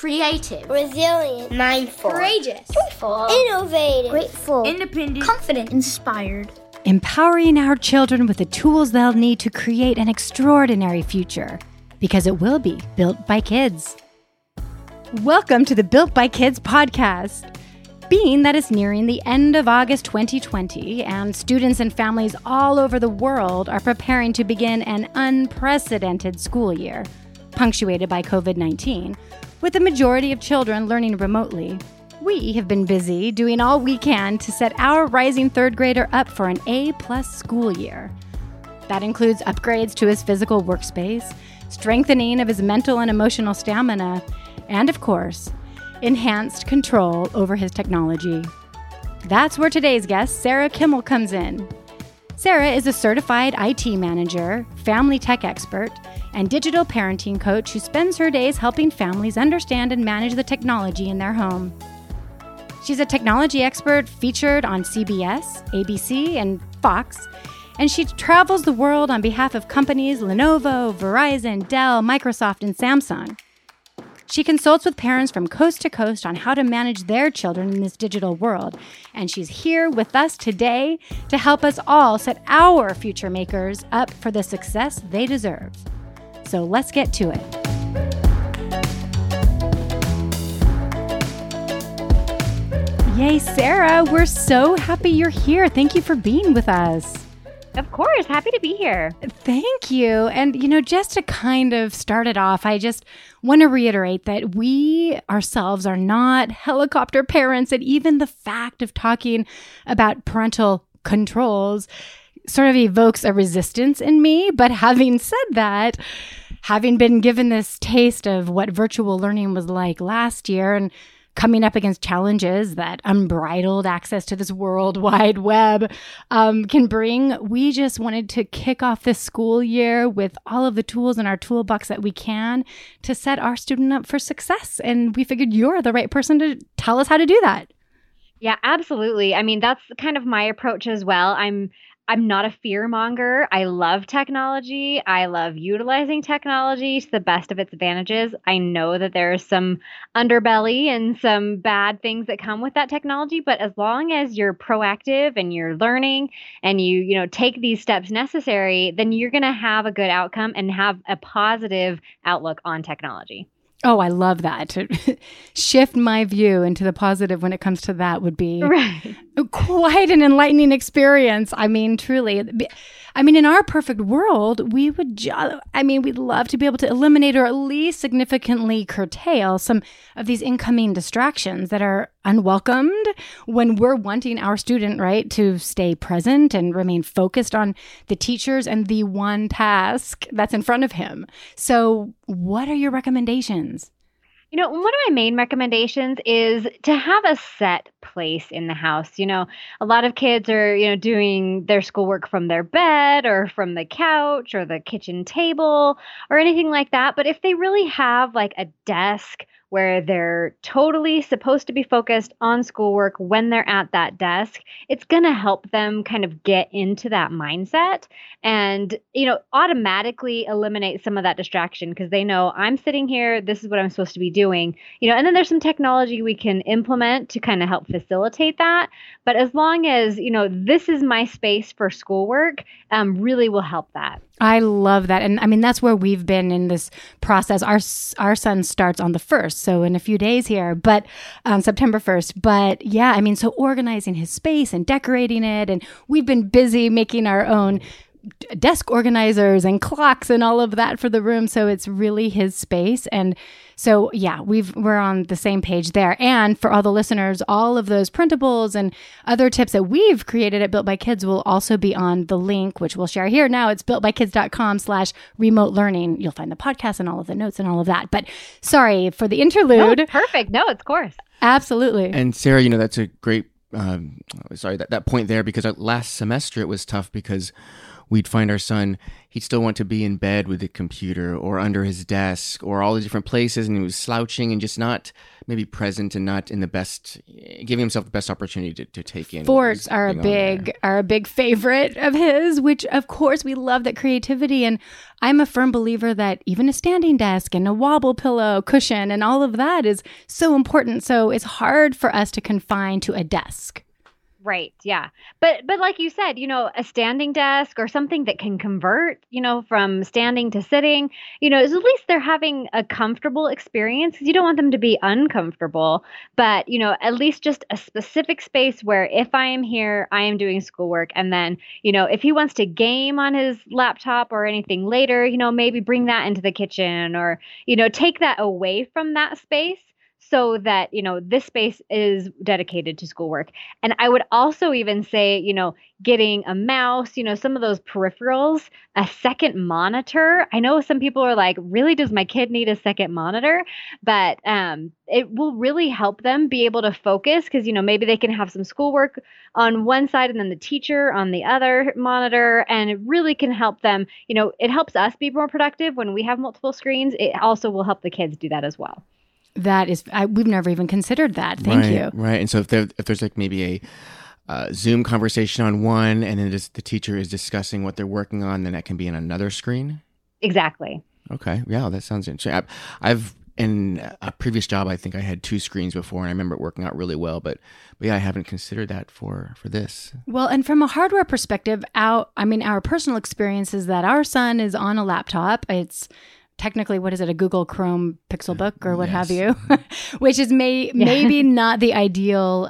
creative, resilient, mindful, courageous, truthful, innovative, grateful, independent, confident, inspired. Empowering our children with the tools they'll need to create an extraordinary future, because it will be built by kids. Welcome to the Built by Kids podcast. Being that it's nearing the end of August 2020, and students and families all over the world are preparing to begin an unprecedented school year, punctuated by COVID-19, with the majority of children learning remotely, we have been busy doing all we can to set our rising third grader up for an A-plus school year. That includes upgrades to his physical workspace, strengthening of his mental and emotional stamina, and of course, enhanced control over his technology. That's where today's guest, Sarah Kimmel, comes in. Sarah is a certified IT manager, family tech expert, and digital parenting coach who spends her days helping families understand and manage the technology in their home. She's a technology expert featured on CBS, ABC, and Fox, and she travels the world on behalf of companies Lenovo, Verizon, Dell, Microsoft, and Samsung. She consults with parents from coast to coast on how to manage their children in this digital world, and she's here with us today to help us all set our future makers up for the success they deserve. So let's get to it. Yay, Sarah, we're so happy you're here. Thank you for being with us. Of course, happy to be here. Thank you. And, just to kind of start it off, I just want to reiterate that we ourselves are not helicopter parents, and even the fact of talking about parental controls sort of evokes a resistance in me. But having said that, having been given this taste of what virtual learning was like last year and coming up against challenges that unbridled access to this World Wide Web can bring, we just wanted to kick off this school year with all of the tools in our toolbox that we can to set our student up for success. And we figured you're the right person to tell us how to do that. Yeah, absolutely. I mean, that's kind of my approach as well. I'm not a fear monger. I love technology. I love utilizing technology to the best of its advantages. I know that there's some underbelly and some bad things that come with that technology, but as long as you're proactive and you're learning and you take these steps necessary, then you're going to have a good outcome and have a positive outlook on technology. Oh, I love that. To shift my view into the positive when it comes to that would be quite an enlightening experience. I mean, truly. I mean, in our perfect world, we would we'd love to be able to eliminate or at least significantly curtail some of these incoming distractions that are unwelcomed when we're wanting our student, right, to stay present and remain focused on the teachers and the one task that's in front of him. So what are your recommendations? One of my main recommendations is to have a set place in the house. A lot of kids are, doing their schoolwork from their bed or from the couch or the kitchen table or anything like that. But if they really have like a desk where they're totally supposed to be focused on schoolwork when they're at that desk, it's going to help them kind of get into that mindset and, automatically eliminate some of that distraction because they know I'm sitting here, this is what I'm supposed to be doing, and then there's some technology we can implement to kind of help facilitate that. But as long as, this is my space for schoolwork, really will help that. I love that. And I mean, that's where we've been in this process. Our son starts on the 1st, so in a few days here, but September 1st. But yeah, I mean, so organizing his space and decorating it. And we've been busy making our own desk organizers and clocks and all of that for the room. So it's really his space. And so, yeah, we're on the same page there. And for all the listeners, all of those printables and other tips that we've created at Built by Kids will also be on the link, which we'll share here now. It's builtbykids.com/remote learning. You'll find the podcast and all of the notes and all of that. But sorry for the interlude. No, perfect. No, of course. Absolutely. And Sarah, that's a great, that point there, because last semester it was tough because we'd find our son, he'd still want to be in bed with the computer or under his desk or all the different places, and he was slouching and just not maybe present and not in the best, giving himself the best opportunity to take in. Sports are a big favorite of his, which of course we love that creativity. And I'm a firm believer that even a standing desk and a wobble pillow cushion and all of that is so important. So it's hard for us to confine to a desk. Right. Yeah. But like you said, you know, a standing desk or something that can convert, you know, from standing to sitting, you know, at least they're having a comfortable experience. You don't want them to be uncomfortable, but, you know, at least just a specific space where if I am here, I am doing schoolwork. And then, you know, if he wants to game on his laptop or anything later, you know, maybe bring that into the kitchen or, you know, take that away from that space, so that, you know, this space is dedicated to schoolwork. And I would also even say, you know, getting a mouse, you know, some of those peripherals, a second monitor. I know some people are like, really, does my kid need a second monitor? But it will really help them be able to focus because, you know, maybe they can have some schoolwork on one side and then the teacher on the other monitor. And it really can help them, you know, it helps us be more productive when we have multiple screens. It also will help the kids do that as well. That is, we've never even considered that. Thank you. Right, and so if there's like maybe a Zoom conversation on one, and then the teacher is discussing what they're working on, then that can be on another screen. Exactly. Okay. Yeah, that sounds interesting. I've in a previous job, I think I had two screens before, and I remember it working out really well. But yeah, I haven't considered that for this. Well, and from a hardware perspective, our personal experience is that our son is on a laptop. It's technically, what is it, a Google Chrome Pixelbook or what have you, which is maybe not the ideal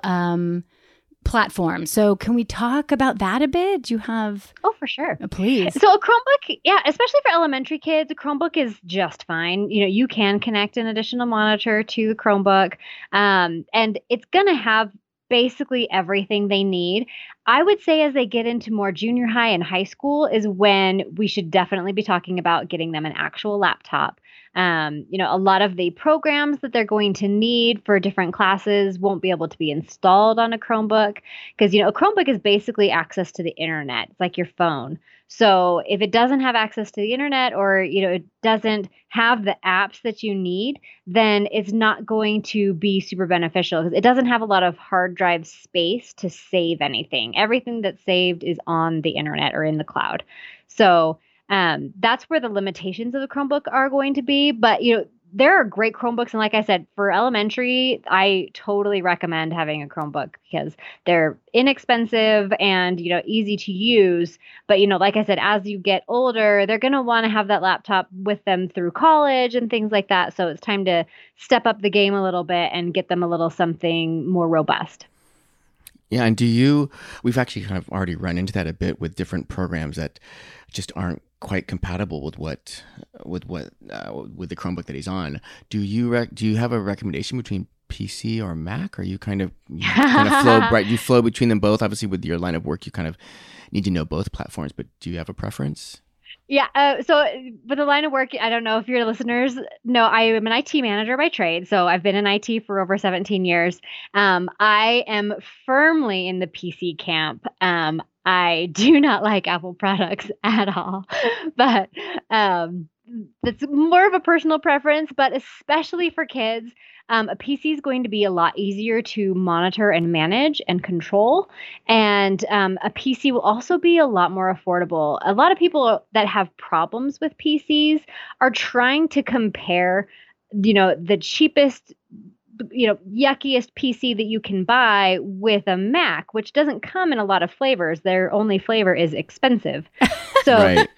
platform. So can we talk about that a bit? Do you have... Oh, for sure. Please. So a Chromebook, yeah, especially for elementary kids, a Chromebook is just fine. You know, you can connect an additional monitor to the Chromebook, and it's going to have basically everything they need. I would say as they get into more junior high and high school is when we should definitely be talking about getting them an actual laptop. You know, a lot of the programs that they're going to need for different classes won't be able to be installed on a Chromebook because, you know, a Chromebook is basically access to the internet. It's like your phone. So if it doesn't have access to the internet or, you know, it doesn't have the apps that you need, then it's not going to be super beneficial because it doesn't have a lot of hard drive space to save anything. Everything that's saved is on the internet or in the cloud. So that's where the limitations of the Chromebook are going to be. But, you know, there are great Chromebooks. And like I said, for elementary, I totally recommend having a Chromebook because they're inexpensive and, you know, easy to use. But, you know, like I said, as you get older, they're going to want to have that laptop with them through college and things like that. So it's time to step up the game a little bit and get them a little something more robust. Yeah. And we've actually kind of already run into that a bit with different programs that just aren't quite compatible with the Chromebook that he's on. Do you have a recommendation between PC or Mac? Or you kind of flow right? You flow between them both. Obviously, with your line of work, you kind of need to know both platforms. But do you have a preference? Yeah. So with the line of work, I don't know if your listeners know, I am an IT manager by trade. So I've been in IT for over 17 years. I am firmly in the PC camp. I do not like Apple products at all, but that's more of a personal preference, but especially for kids, a PC is going to be a lot easier to monitor and manage and control. And a PC will also be a lot more affordable. A lot of people that have problems with PCs are trying to compare, you know, the cheapest, you know, yuckiest PC that you can buy with a Mac, which doesn't come in a lot of flavors. Their only flavor is expensive. So right.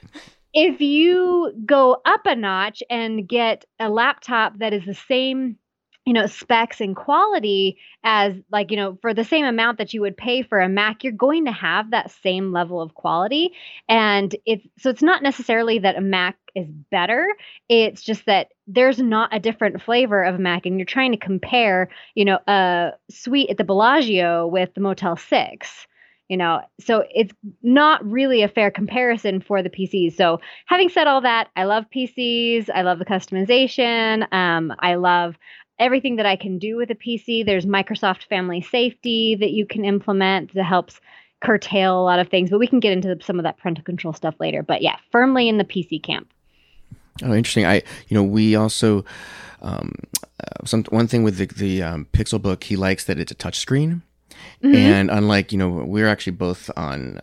If you go up a notch and get a laptop that is the same, you know, specs and quality as, like, you know, for the same amount that you would pay for a Mac, you're going to have that same level of quality. And it's not necessarily that a Mac is better. It's just that there's not a different flavor of Mac, and you're trying to compare, you know, a suite at the Bellagio with the Motel 6. You know, so it's not really a fair comparison for the PCs. So having said all that, I love PCs. I love the customization. I love everything that I can do with a PC. There's Microsoft Family Safety that you can implement that helps curtail a lot of things, but we can get into some of that parental control stuff later. But yeah, firmly in the PC camp. Oh, interesting. We also, one thing with the Pixelbook, he likes that it's a touchscreen. Mm-hmm. And unlike, we're actually both on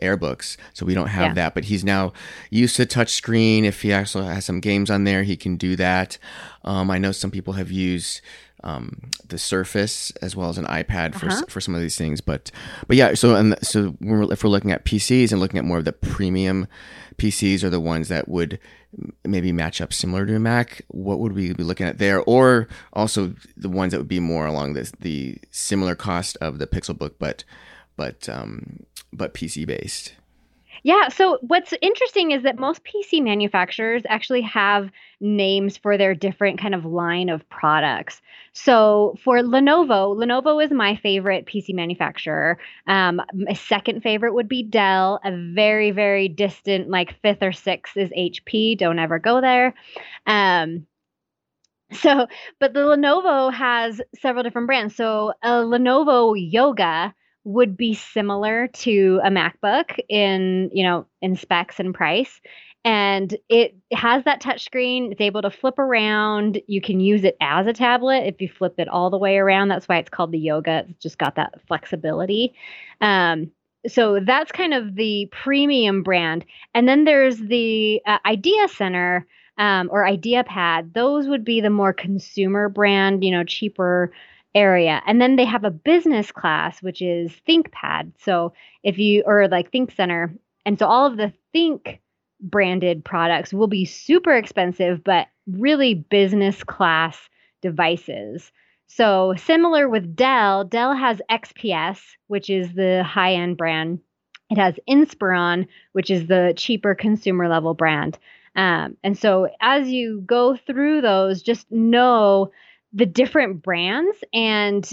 AirBooks, so we don't have that. But he's now used to touchscreen. If he actually has some games on there, he can do that. I know some people have used the Surface as well as an iPad for some of these things. But yeah, so if we're looking at PCs and looking at more of the premium PCs or the ones that would maybe match up similar to a Mac, what would we be looking at there? Or also the ones that would be more along the similar cost of the Pixelbook, but PC based. Yeah. So what's interesting is that most PC manufacturers actually have names for their different kind of line of products. So for Lenovo is my favorite PC manufacturer. My second favorite would be Dell. A very, very distant, like fifth or sixth is HP. Don't ever go there. But the Lenovo has several different brands. So a Lenovo Yoga would be similar to a MacBook in specs and price. And it has that touchscreen. It's able to flip around. You can use it as a tablet if you flip it all the way around. That's why it's called the Yoga. It's just got that flexibility. So that's kind of the premium brand. And then there's the IdeaCenter or IdeaPad. Those would be the more consumer brand, cheaper area. And then they have a business class, which is ThinkPad. So ThinkCenter. And so all of the Think branded products will be super expensive, but really business class devices. So similar with Dell, Dell has XPS, which is the high-end brand. It has Inspiron, which is the cheaper consumer level brand. And so as you go through those, just know the different brands and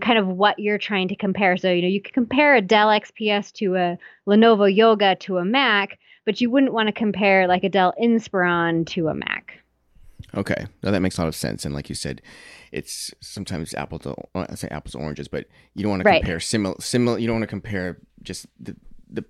kind of what you're trying to compare. So, you can compare a Dell XPS to a Lenovo Yoga to a Mac, but you wouldn't want to compare like a Dell Inspiron to a Mac. Okay. Now that makes a lot of sense. And like you said, it's sometimes apples to oranges, but you don't want to compare similar. You don't want to compare just the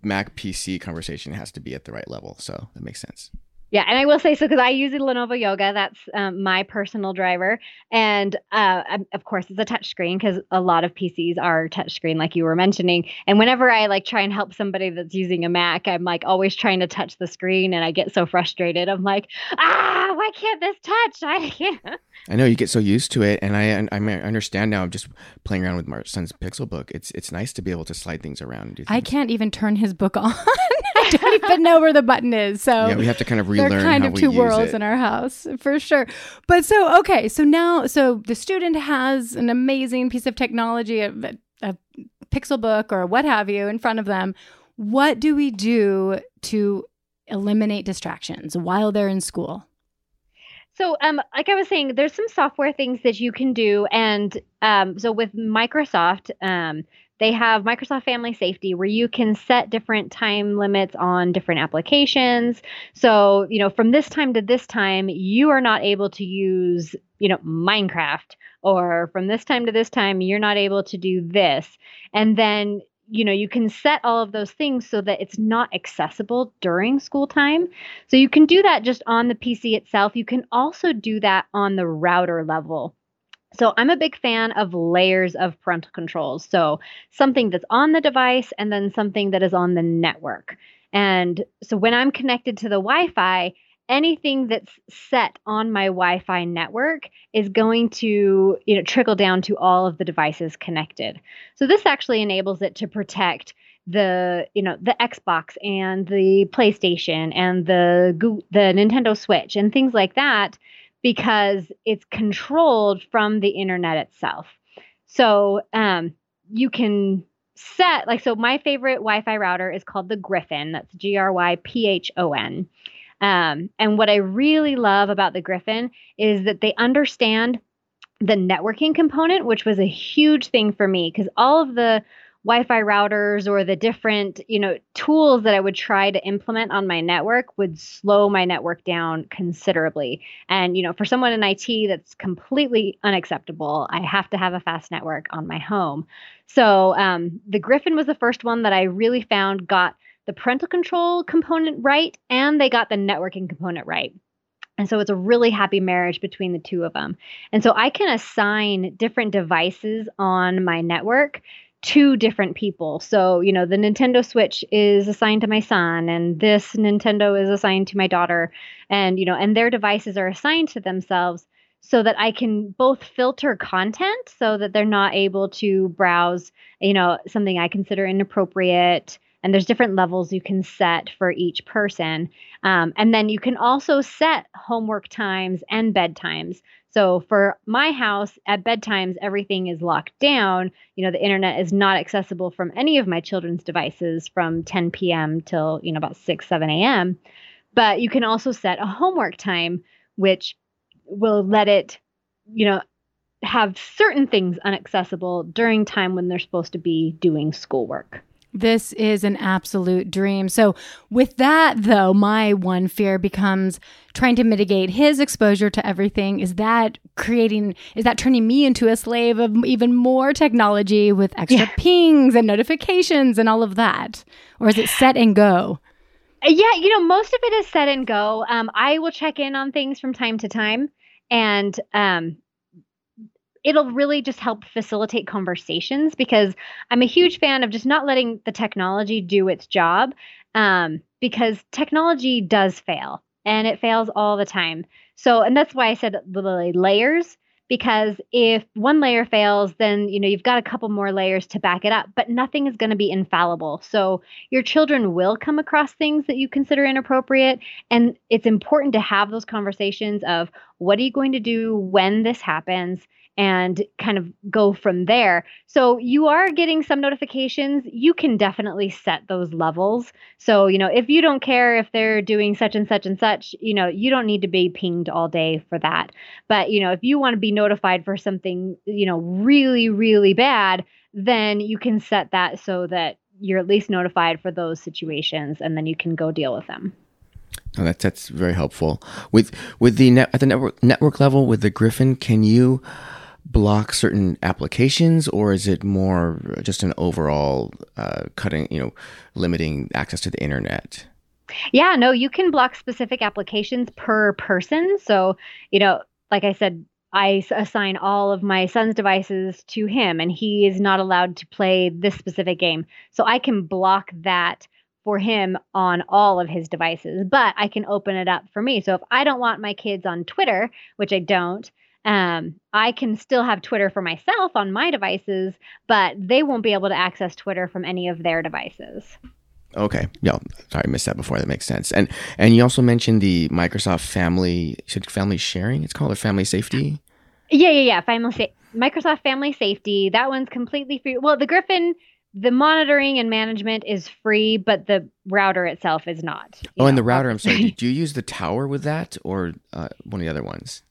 Mac PC conversation has to be at the right level. So that makes sense. Yeah, and I will say so because I use a Lenovo Yoga. That's my personal driver. And of course, it's a touchscreen because a lot of PCs are touchscreen, like you were mentioning. And whenever I try and help somebody that's using a Mac, I'm always trying to touch the screen and I get so frustrated. I'm like, why can't this touch? I can't. I know you get so used to it. And I understand now. I'm just playing around with my son's Pixelbook. It's nice to be able to slide things around and do things. I can't even turn his book on. I don't even know where the button is. So yeah, we have to kind of relearn how we use it. They're kind of two worlds in our house, for sure. But so the student has an amazing piece of technology, a Pixelbook or what have you in front of them. What do we do to eliminate distractions while they're in school? So like I was saying, there's some software things that you can do. And so with Microsoft, they have Microsoft Family Safety where you can set different time limits on different applications. So, from this time to this time, you are not able to use, Minecraft, or from this time to this time, you're not able to do this. And then, you can set all of those things so that it's not accessible during school time. So you can do that just on the PC itself. You can also do that on the router level. So I'm a big fan of layers of parental controls. So something that's on the device and then something that is on the network. And so when I'm connected to the Wi-Fi, anything that's set on my Wi-Fi network is going to, trickle down to all of the devices connected. So this actually enables it to protect the Xbox and the PlayStation and the Nintendo Switch and things like that, because it's controlled from the internet itself. So you can set, my favorite Wi-Fi router is called the Gryphon. That's Gryphon. And what I really love about the Gryphon is that they understand the networking component, which was a huge thing for me because all of the Wi-Fi routers or the different, tools that I would try to implement on my network would slow my network down considerably. And, for someone in IT, that's completely unacceptable. I have to have a fast network on my home. So the Gryphon was the first one that I really found got the parental control component right, and they got the networking component right. And so it's a really happy marriage between the two of them. And so I can assign different devices on my network to different people. So, the Nintendo Switch is assigned to my son, and this Nintendo is assigned to my daughter, and, and their devices are assigned to themselves so that I can both filter content so that they're not able to browse, something I consider inappropriate. And there's different levels you can set for each person. And then you can also set homework times and bedtimes. So for my house, at bedtimes, everything is locked down. The internet is not accessible from any of my children's devices from 10 p.m. till, about 6, 7 a.m. But you can also set a homework time, which will let it, have certain things inaccessible during time when they're supposed to be doing schoolwork. This is an absolute dream. So with that, though, my one fear becomes trying to mitigate his exposure to everything. Is that turning me into a slave of even more technology with extra pings and notifications and all of that? Or is it set and go? Yeah, most of it is set and go. I will check in on things from time to time, and it'll really just help facilitate conversations, because I'm a huge fan of just not letting the technology do its job, because technology does fail, and it fails all the time. So, and that's why I said literally layers, because if one layer fails, then, you've got a couple more layers to back it up, but nothing is going to be infallible. So your children will come across things that you consider inappropriate. And it's important to have those conversations of, what are you going to do when this happens? And kind of go from there. So you are getting some notifications. You can definitely set those levels. So, if you don't care if they're doing such and such and such, you don't need to be pinged all day for that. But, if you want to be notified for something, really, really bad, then you can set that so that you're at least notified for those situations, and then you can go deal with them. Oh, that's very helpful. With the network level with the Gryphon, can you block certain applications, or is it more just an overall cutting, limiting access to the internet? Yeah, no, you can block specific applications per person. So, like I said, I assign all of my son's devices to him, and he is not allowed to play this specific game. So I can block that for him on all of his devices, but I can open it up for me. So if I don't want my kids on Twitter, which I don't, I can still have Twitter for myself on my devices, but they won't be able to access Twitter from any of their devices. Okay. Yeah. Sorry, I missed that before. That makes sense. And you also mentioned the Microsoft family sharing, it's called, or family safety? Yeah. Microsoft Family Safety. That one's completely free. Well, the Gryphon, the monitoring and management is free, but the router itself is not. And the router, I'm sorry. Do you use the tower with that, or one of the other ones?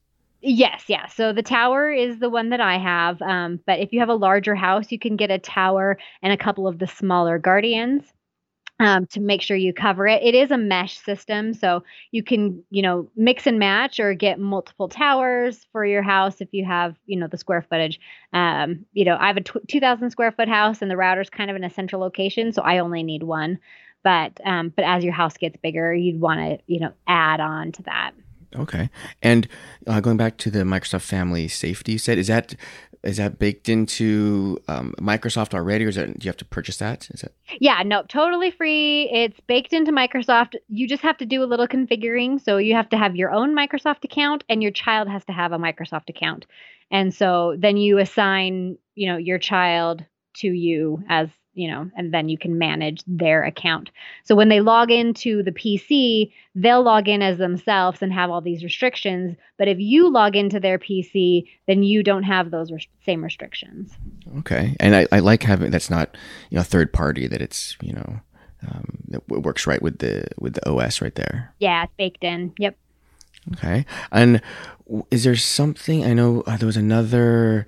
Yes, yeah. So the tower is the one that I have. But if you have a larger house, you can get a tower and a couple of the smaller guardians to make sure you cover it. It is a mesh system, so you can, mix and match or get multiple towers for your house if you have, the square footage. I have a 2,000 square foot house, and the router's kind of in a central location, so I only need one. But as your house gets bigger, you'd want to, add on to that. Okay. And going back to the Microsoft Family Safety, you said, is that baked into Microsoft already, or do you have to purchase that? Yeah, no, totally free. It's baked into Microsoft. You just have to do a little configuring. So you have to have your own Microsoft account, and your child has to have a Microsoft account. And so then you assign, your child to you as, and then you can manage their account. So when they log into the PC, they'll log in as themselves and have all these restrictions. But if you log into their PC, then you don't have those same restrictions. Okay. And I like having, that's not, third party, that it's, it works right with the OS right there. Yeah. It's baked in. Yep. Okay. And is there something, I know there was another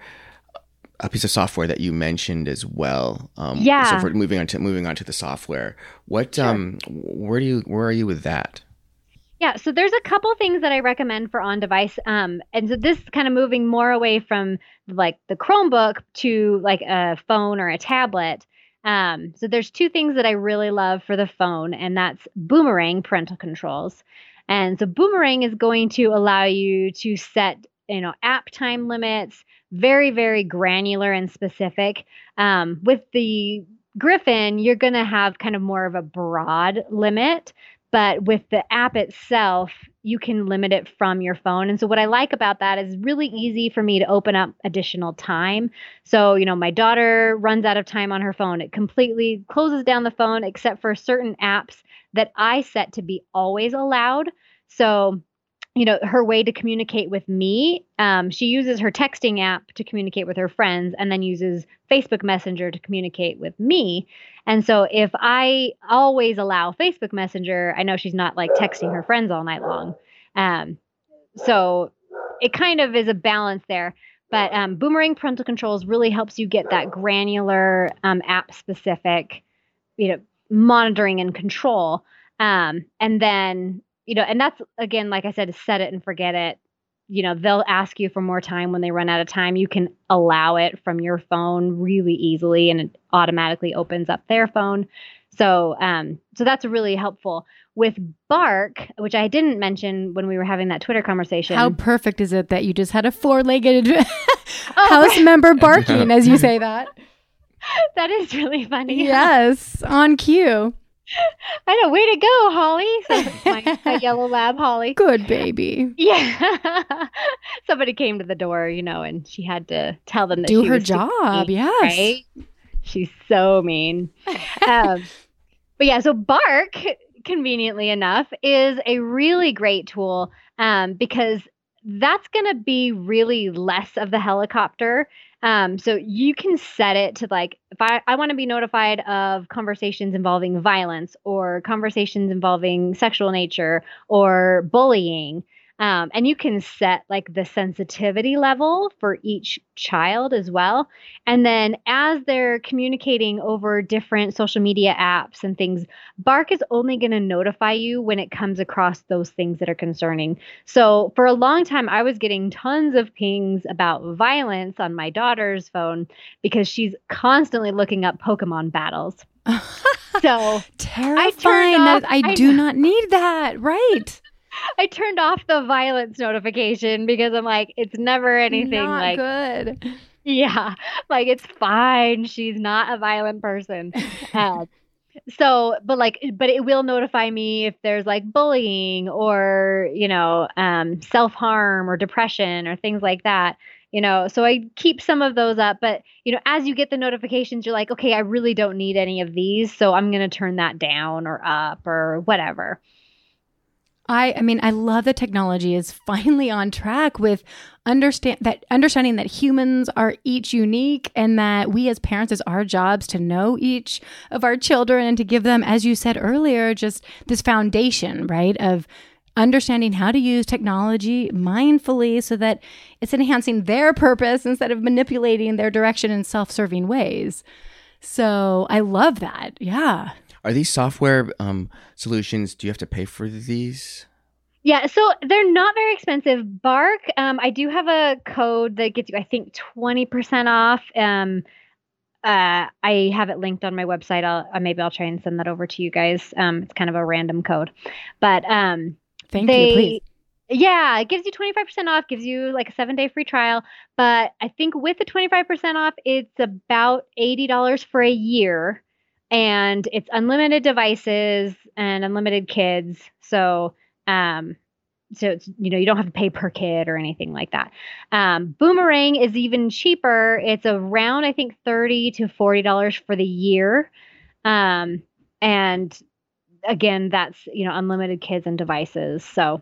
a piece of software that you mentioned as well. So for moving on to the software, where are you with that? Yeah, so there's a couple things that I recommend for on-device, and so this kind of moving more away from like the Chromebook to like a phone or a tablet. So there's two things that I really love for the phone, and that's Boomerang parental controls. And so Boomerang is going to allow you to set, app time limits, very, very granular and specific. With the Gryphon, you're going to have kind of more of a broad limit. But with the app itself, you can limit it from your phone. And so what I like about that is really easy for me to open up additional time. So, my daughter runs out of time on her phone. It completely closes down the phone except for certain apps that I set to be always allowed. So, her way to communicate with me, she uses her texting app to communicate with her friends and then uses Facebook Messenger to communicate with me. And so if I always allow Facebook Messenger, I know she's not like texting her friends all night long. So it kind of is a balance there. But Boomerang parental controls really helps you get that granular app specific, monitoring and control. And then, and that's, again, like I said, set it and forget it. They'll ask you for more time when they run out of time. You can allow it from your phone really easily, and it automatically opens up their phone. So that's really helpful. With Bark, which I didn't mention when we were having that Twitter conversation. How perfect is it that you just had a four-legged house member barking as you say that? That is really funny. Yes, on cue. I know, way to go, Holly. My yellow lab, Holly. Good baby. Yeah. Somebody came to the door, and she had to tell them that do she her was job. Mean, yes. Right? She's so mean. But yeah, so Bark, conveniently enough, is a really great tool because that's going to be really less of the helicopter. So you can set it to like, if I want to be notified of conversations involving violence or conversations involving sexual nature or bullying. And you can set like the sensitivity level for each child as well. And then as they're communicating over different social media apps and things, Bark is only going to notify you when it comes across those things that are concerning. So for a long time, I was getting tons of pings about violence on my daughter's phone because she's constantly looking up Pokemon battles. So terrifying. I do not need that. Right. I turned off the violence notification because I'm like, it's never anything not like good. Yeah. Like it's fine. She's not a violent person. But it will notify me if there's like bullying or, self-harm or depression or things like that. So I keep some of those up, but as you get the notifications, you're like, okay, I really don't need any of these. So I'm going to turn that down or up or whatever. I love that technology is finally on track with understanding that humans are each unique and that we as parents, it's our jobs to know each of our children and to give them, as you said earlier, just this foundation, right, of understanding how to use technology mindfully so that it's enhancing their purpose instead of manipulating their direction in self-serving ways. So I love that. Yeah. Are these software solutions, do you have to pay for these? Yeah, so they're not very expensive. Bark, I do have a code that gets you, I think, 20% off. I have it linked on my website. Maybe I'll try and send that over to you guys. It's kind of a random code. But thank you, please. Yeah, it gives you 25% off, gives you like a 7-day free trial. But I think with the 25% off, it's about $80 for a year. And it's unlimited devices and unlimited kids. So it's, you don't have to pay per kid or anything like that. Boomerang is even cheaper. It's around, I think, $30 to $40 for the year. And again, that's, unlimited kids and devices. So.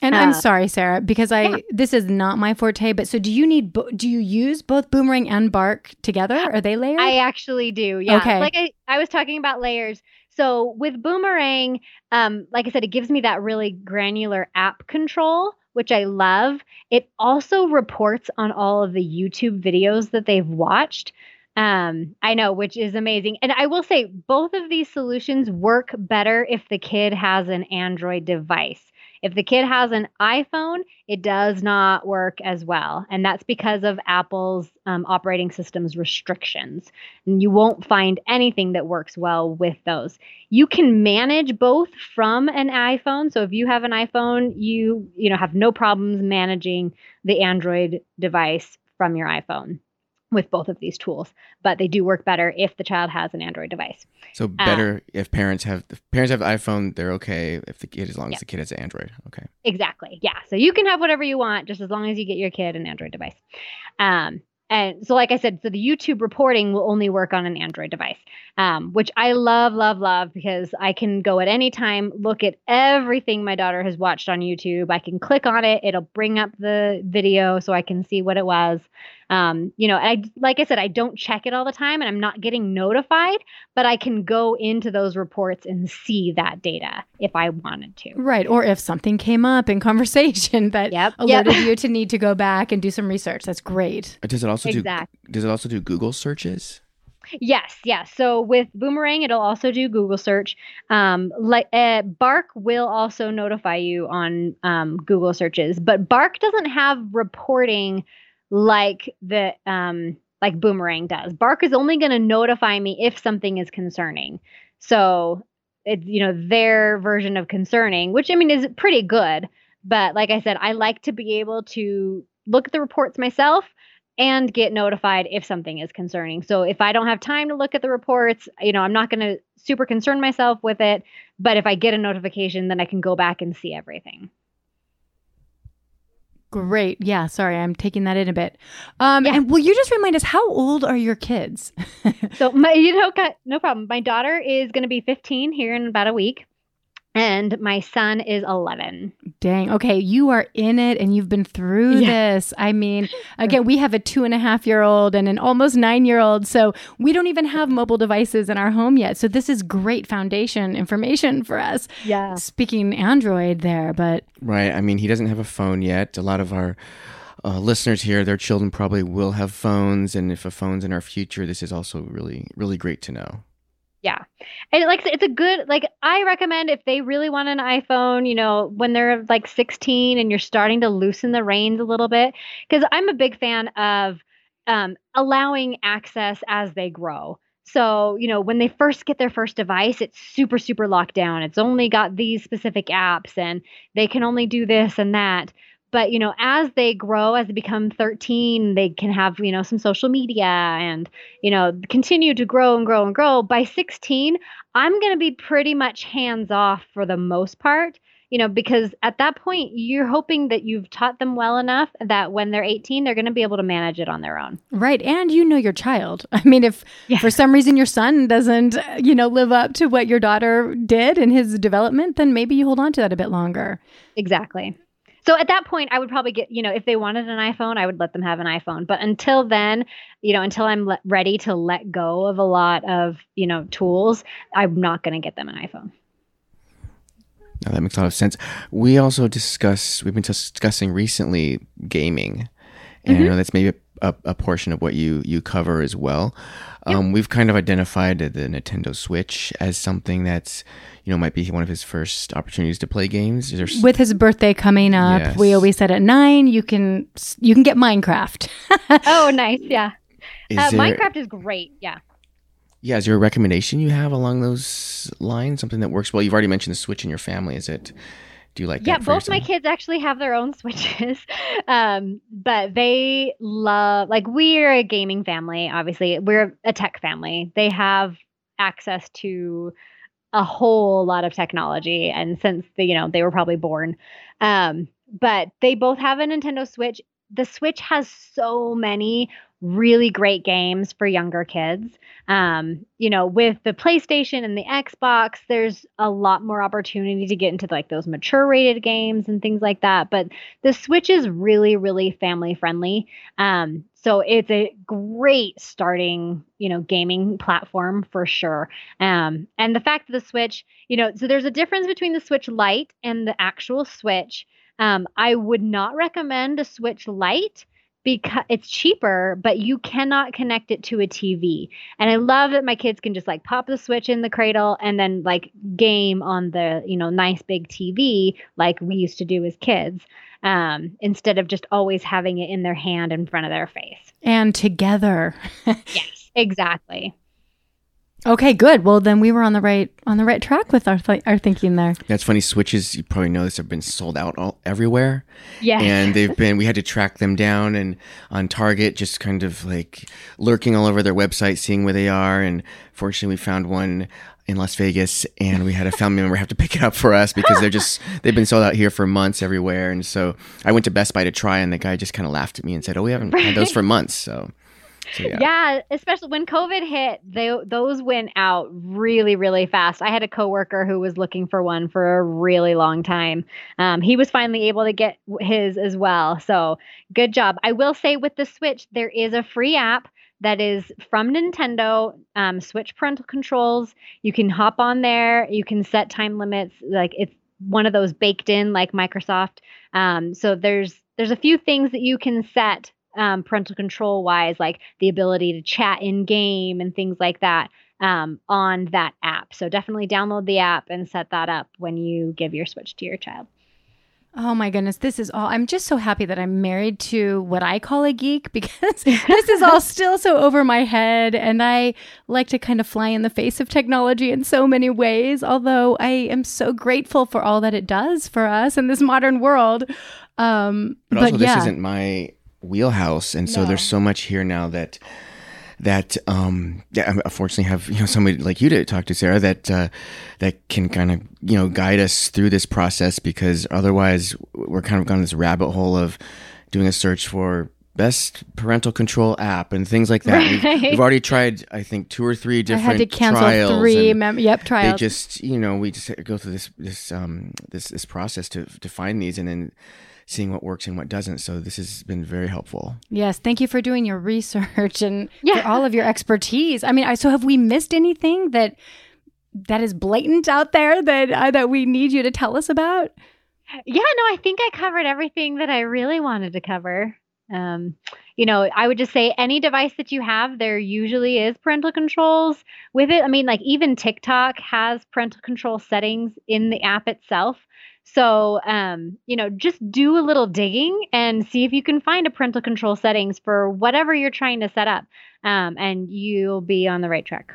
And I'm sorry, Sarah, because this is not my forte, but so do you need, do you use both Boomerang and Bark together? Are they layered? I actually do. Yeah. Okay. Like I was talking about layers. So with Boomerang, like I said, it gives me that really granular app control, which I love. It also reports on all of the YouTube videos that they've watched. I know, which is amazing. And I will say both of these solutions work better if the kid has an Android device. If the kid has an iPhone, it does not work as well. And that's because of Apple's operating system's restrictions. And you won't find anything that works well with those. You can manage both from an iPhone. So if you have an iPhone, you know, have no problems managing the Android device from your iPhone with both of these tools, but they do work better if the child has an Android device. So better if parents have the iPhone, they're okay if the kid, as long as the kid has an Android. Okay. Exactly. Yeah. So you can have whatever you want, just as long as you get your kid an Android device. And so, like I said, so the YouTube reporting will only work on an Android device, which I love, because I can go at any time, look at everything my daughter has watched on YouTube. I can click on it. It'll bring up the video so I can see what it was. You know, like I said, I don't check it all the time and I'm not getting notified, but I can go into those reports and see that data if I wanted to. Right. Or if something came up in conversation that alerted you to need to go back and do some research. That's great. Does it also do Google searches? Yes. So with Boomerang, it'll also do Google search. Bark will also notify you on Google searches, but Bark doesn't have reporting like Boomerang does. Bark is only going to notify me if something is concerning. So it's, you know, their version of concerning, which I mean is pretty good. But like I said, I like to be able to look at the reports myself and get notified if something is concerning. So if I don't have time to look at the reports, you know, I'm not going to super concern myself with it. But if I get a notification, then I can go back and see everything. Great. Yeah. Sorry. I'm taking that in a bit. And will you just remind us, how old are your kids? So no problem. My daughter is going to be 15 here in about a week. And my son is 11. Dang. Okay. You are in it and you've been through this. I mean, again, we have a 2.5-year-old and an almost 9-year-old. So we don't even have mobile devices in our home yet. So this is great foundation information for us. Yeah. Speaking Android there, but. Right. I mean, he doesn't have a phone yet. A lot of our listeners here, their children probably will have phones. And if a phone's in our future, this is also really, really great to know. Yeah. And like, it's a good, like, I recommend if they really want an iPhone, you know, when they're like 16 and you're starting to loosen the reins a little bit, because I'm a big fan of allowing access as they grow. So, you know, when they first get their first device, it's super, super locked down. It's only got these specific apps and they can only do this and that. But, you know, as they grow, as they become 13, they can have, you know, some social media and, you know, continue to grow and grow and grow. By 16, I'm going to be pretty much hands off for the most part, you know, because at that point, you're hoping that you've taught them well enough that when they're 18, they're going to be able to manage it on their own. Right. And you know your child. I mean, if for some reason your son doesn't, you know, live up to what your daughter did in his development, then maybe you hold on to that a bit longer. Exactly. So at that point, I would probably get, you know, if they wanted an iPhone, I would let them have an iPhone. But until then, you know, until I'm ready to let go of a lot of, you know, tools, I'm not going to get them an iPhone. Now that makes a lot of sense. We've been discussing recently gaming. And I know that's maybe a portion of what you cover as well. We've kind of identified the Nintendo Switch as something that's, you know, might be one of his first opportunities to play games. With his birthday coming up, we always said at 9, you can get Minecraft. Oh, nice. Yeah. Minecraft is great. Yeah. Yeah. Is there a recommendation you have along those lines? Something that works well? You've already mentioned the Switch in your family. Is it... Do you like that? Yeah, both my kids actually have their own Switches, but they love, like, we're a gaming family, obviously. We're a tech family. They have access to a whole lot of technology. And since, they were probably born, but they both have a Nintendo Switch. The Switch has so many really great games for younger kids. You know, with the PlayStation and the Xbox, there's a lot more opportunity to get into like those mature rated games and things like that. But the Switch is really, really family friendly. So it's a great starting, gaming platform for sure. And the fact that the Switch, so there's a difference between the Switch Lite and the actual Switch. I would not recommend a Switch Lite because it's cheaper, but you cannot connect it to a TV. And I love that my kids can just like pop the Switch in the cradle and then like game on the, you know, nice big TV like we used to do as kids, instead of just always having it in their hand in front of their face. And together. Yes, exactly. Okay, good. Well, then we were on the right track with our thinking there. That's funny. Switches, you probably know this, have been sold out everywhere. Yeah, and we had to track them down, and on Target, just kind of like lurking all over their website, seeing where they are. And fortunately, we found one in Las Vegas, and we had a family member have to pick it up for us because they've been sold out here for months everywhere. And so I went to Best Buy to try, and the guy just kind of laughed at me and said, "Oh, we haven't had those for months." So, yeah, especially when COVID hit, those went out really, really fast. I had a coworker who was looking for one for a really long time. He was finally able to get his as well. So good job. I will say with the Switch, there is a free app that is from Nintendo, Switch Parental Controls. You can hop on there. You can set time limits. Like it's one of those baked in like Microsoft. So there's a few things that you can set parental control wise, like the ability to chat in game and things like that on that app. So definitely download the app and set that up when you give your Switch to your child. Oh my goodness, this is all, I'm just so happy that I'm married to what I call a geek, because this is all still so over my head, and I like to kind of fly in the face of technology in so many ways, although I am so grateful for all that it does for us in this modern world. This isn't my wheelhouse, and so there's so much here now that I unfortunately have somebody like you to talk to, Sarah, that can kind of guide us through this process, because otherwise we're kind of gone this rabbit hole of doing a search for best parental control app and things like that. Right. We've already tried, I think, 2 or 3 different trials. I had to cancel trials, 3 trials. They just we just go through this process to find these, and then seeing what works and what doesn't. So this has been very helpful. Yes. Thank you for doing your research and for all of your expertise. I mean, so have we missed anything that is blatant out there that we need you to tell us about? Yeah, no, I think I covered everything that I really wanted to cover. I would just say any device that you have, there usually is parental controls with it. I mean, like even TikTok has parental control settings in the app itself. So, just do a little digging and see if you can find a parental control settings for whatever you're trying to set up, and you'll be on the right track.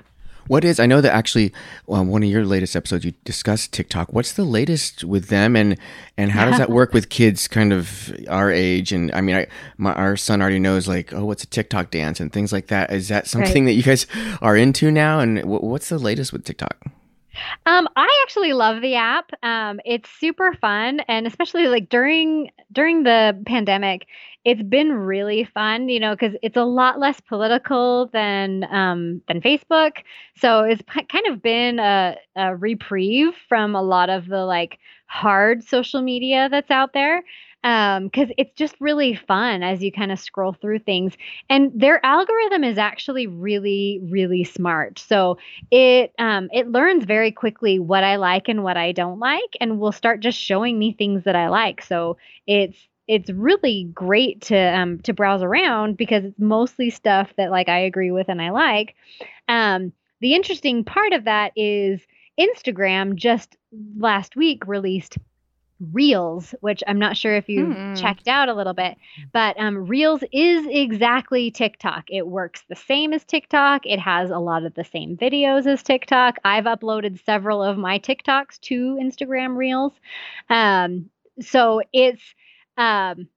I know that actually one of your latest episodes, you discussed TikTok. What's the latest with them, and how does that work with kids kind of our age? And I mean, our son already knows like, oh, what's a TikTok dance and things like that. Is that something that you guys are into now? And what's the latest with TikTok? I actually love the app. It's super fun. And especially like during the pandemic, it's been really fun, because it's a lot less political than Facebook. So it's kind of been a reprieve from a lot of the like hard social media that's out there. Because it's just really fun as you kind of scroll through things. And their algorithm is actually really, really smart. So it learns very quickly what I like and what I don't like, and will start just showing me things that I like. So it's really great to browse around, because it's mostly stuff that like I agree with and I like. The interesting part of that is Instagram just last week released Reels, which I'm not sure if you checked out a little bit, but Reels is exactly TikTok. It works the same as TikTok. It has a lot of the same videos as TikTok. I've uploaded several of my TikToks to Instagram Reels. So it's definitely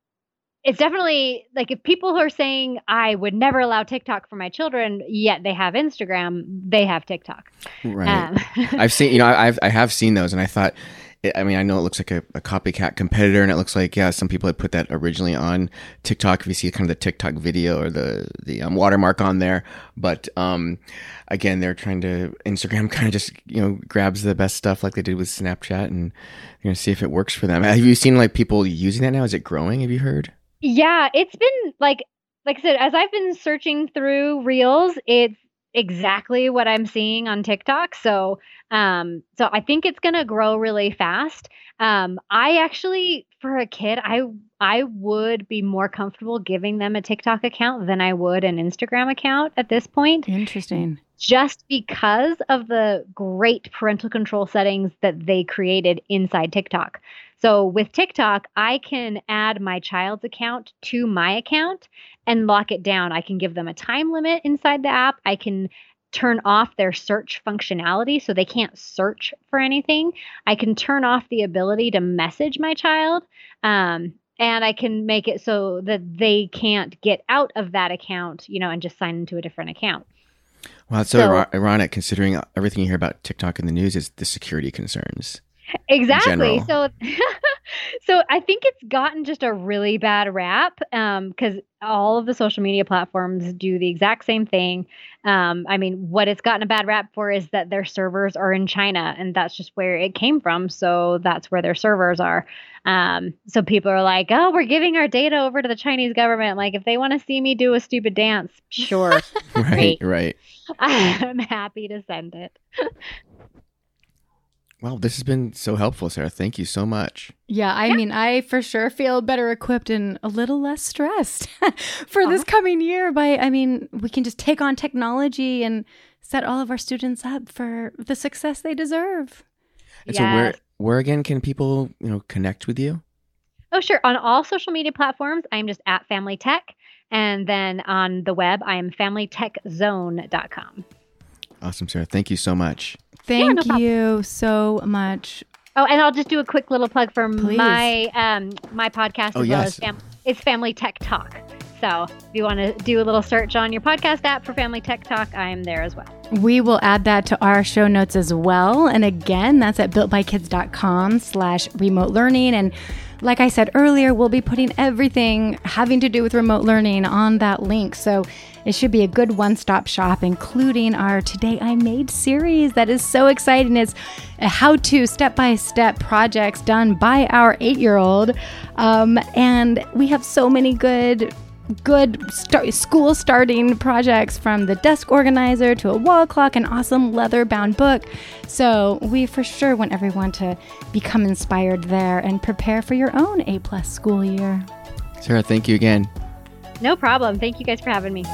like, if people are saying I would never allow TikTok for my children, yet they have Instagram, they have TikTok. Right. I've seen, I have seen those, and I thought, I mean, I know it looks like a copycat competitor, and it looks like, some people had put that originally on TikTok. If you see kind of the TikTok video or the watermark on there, but again, they're trying to, Instagram kind of just, grabs the best stuff like they did with Snapchat, and you're going to see if it works for them. Have you seen like people using that now? Is it growing? Have you heard? Yeah, it's been like I said, as I've been searching through Reels, it's exactly what I'm seeing on TikTok. So I think it's going to grow really fast. I actually, for a kid, I would be more comfortable giving them a TikTok account than I would an Instagram account at this point. Interesting. Just because of the great parental control settings that they created inside TikTok. So with TikTok, I can add my child's account to my account and lock it down. I can give them a time limit inside the app. I can turn off their search functionality so they can't search for anything. I can turn off the ability to message my child. And I can make it so that they can't get out of that account, you know, and just sign into a different account. Wow, it's so ironic considering everything you hear about TikTok in the news is the security concerns. Exactly. So I think it's gotten just a really bad rap because all of the social media platforms do the exact same thing. I mean, what it's gotten a bad rap for is that their servers are in China, and that's just where it came from. So that's where their servers are. So people are like, oh, we're giving our data over to the Chinese government. Like, if they want to see me do a stupid dance, sure. Right. I'm happy to send it. Wow, this has been so helpful, Sarah. Thank you so much. Yeah, I mean, I for sure feel better equipped and a little less stressed for this coming year. We can just take on technology and set all of our students up for the success they deserve. And yes. So where again can people, connect with you? Oh, sure. On all social media platforms, I'm just at Family Tech. And then on the web, I am familytechzone.com. Awesome, Sarah. Thank you so much. Thank you so much. Oh, and I'll just do a quick little plug for my podcast as well as it's Family Tech Talk. So if you want to do a little search on your podcast app for Family Tech Talk, I am there as well. We will add that to our show notes as well. And again, that's at builtbykids.com/remote learning. And like I said earlier, we'll be putting everything having to do with remote learning on that link. So it should be a good one-stop shop, including our Today I Made series. That is so exciting. It's a how-to step-by-step projects done by our 8-year-old. And we have so many good school starting projects, from the desk organizer to a wall clock, an awesome leather bound book. So we for sure want everyone to become inspired there and prepare for your own A+ school year. Sarah, thank you again. No problem. Thank you guys for having me.